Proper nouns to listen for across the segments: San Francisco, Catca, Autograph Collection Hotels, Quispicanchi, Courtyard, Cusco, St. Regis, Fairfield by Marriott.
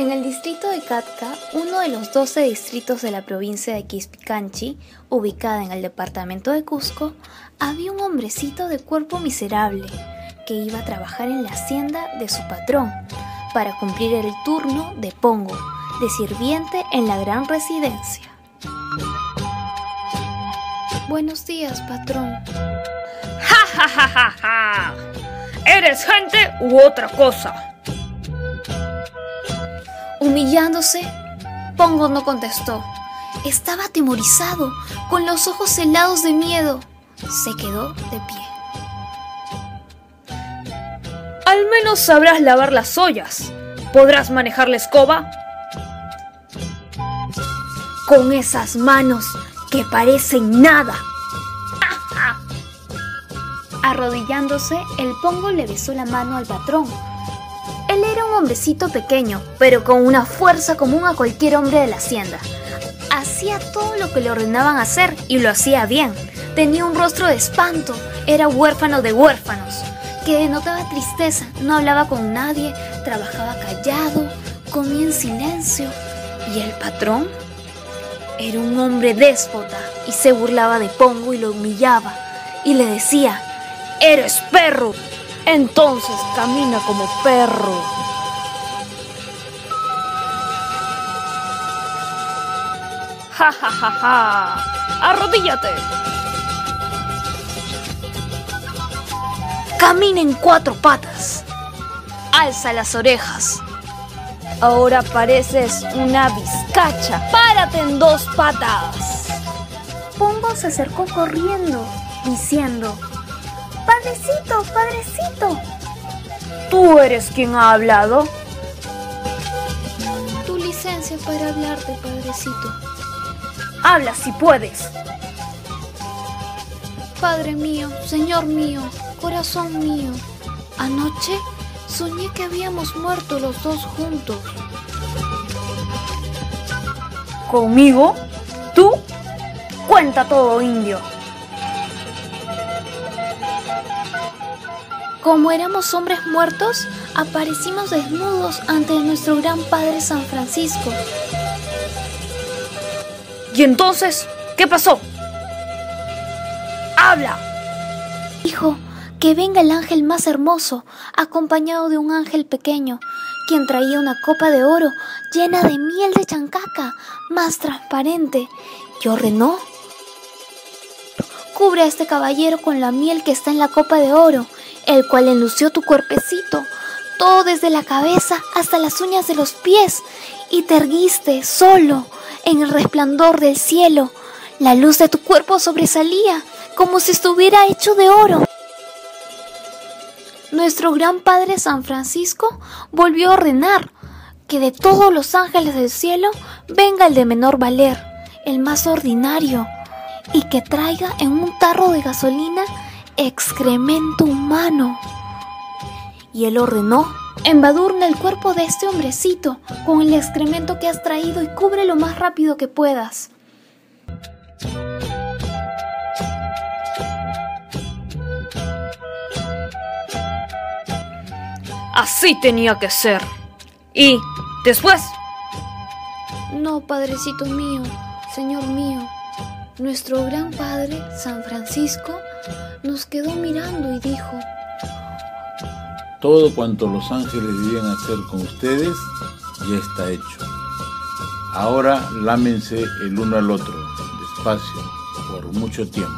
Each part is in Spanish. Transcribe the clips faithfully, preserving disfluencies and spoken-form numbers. En el distrito de Catca, uno de los doce distritos de la provincia de Quispicanchi, ubicada en el departamento de Cusco, había un hombrecito de cuerpo miserable que iba a trabajar en la hacienda de su patrón para cumplir el turno de pongo, de sirviente en la gran residencia. Buenos días, patrón. ¡Ja, ja, ja, ja, ja! ¿Eres gente u otra cosa? Humillándose, pongo no contestó. Estaba atemorizado, con los ojos helados de miedo. Se quedó de pie. Al menos sabrás lavar las ollas. ¿Podrás manejar la escoba? Con esas manos que parecen nada. Arrodillándose, el pongo le besó la mano al patrón. Él era un hombrecito pequeño, pero con una fuerza común a cualquier hombre de la hacienda. Hacía todo lo que le ordenaban hacer y lo hacía bien. Tenía un rostro de espanto, era huérfano de huérfanos, que denotaba tristeza, no hablaba con nadie, trabajaba callado, comía en silencio. ¿Y el patrón? Era un hombre déspota y se burlaba de pongo y lo humillaba. Y le decía, «¡Eres perro! Entonces camina como perro». ¡Ja, ja, ja, ja! ¡Arrodíllate! Camina en cuatro patas. Alza las orejas. Ahora pareces una vizcacha. ¡Párate en dos patas! Pongo se acercó corriendo, diciendo, ¡Padrecito, padrecito! ¿Tú eres quien ha hablado? Tu licencia para hablarte, padrecito. Habla si puedes. Padre mío, señor mío, corazón mío, anoche soñé que habíamos muerto los dos juntos. ¿Conmigo? ¿Tú? Cuenta todo, indio. Como éramos hombres muertos, aparecimos desnudos ante nuestro gran padre San Francisco. ¿Y entonces qué pasó? ¡Habla! Dijo que venga el ángel más hermoso, acompañado de un ángel pequeño, quien traía una copa de oro llena de miel de chancaca, más transparente, y ordenó: cubre a este caballero con la miel que está en la copa de oro, el cual enlució tu cuerpecito, todo desde la cabeza hasta las uñas de los pies, y te erguiste solo en el resplandor del cielo. La luz de tu cuerpo sobresalía como si estuviera hecho de oro. Nuestro gran padre San Francisco volvió a ordenar que de todos los ángeles del cielo venga el de menor valer, el más ordinario, y que traiga en un tarro de gasolina excremento humano. Y él ordenó: embadurna el cuerpo de este hombrecito con el excremento que has traído y cubre lo más rápido que puedas. Así tenía que ser. ¿Y después? No, padrecito mío, señor mío. Nuestro gran padre, San Francisco, nos quedó mirando y dijo: todo cuanto los ángeles debían hacer con ustedes, ya está hecho. Ahora lámense el uno al otro, despacio, por mucho tiempo.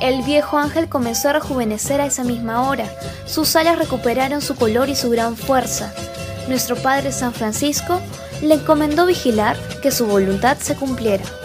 El viejo ángel comenzó a rejuvenecer a esa misma hora. Sus alas recuperaron su color y su gran fuerza. Nuestro padre San Francisco le encomendó vigilar que su voluntad se cumpliera.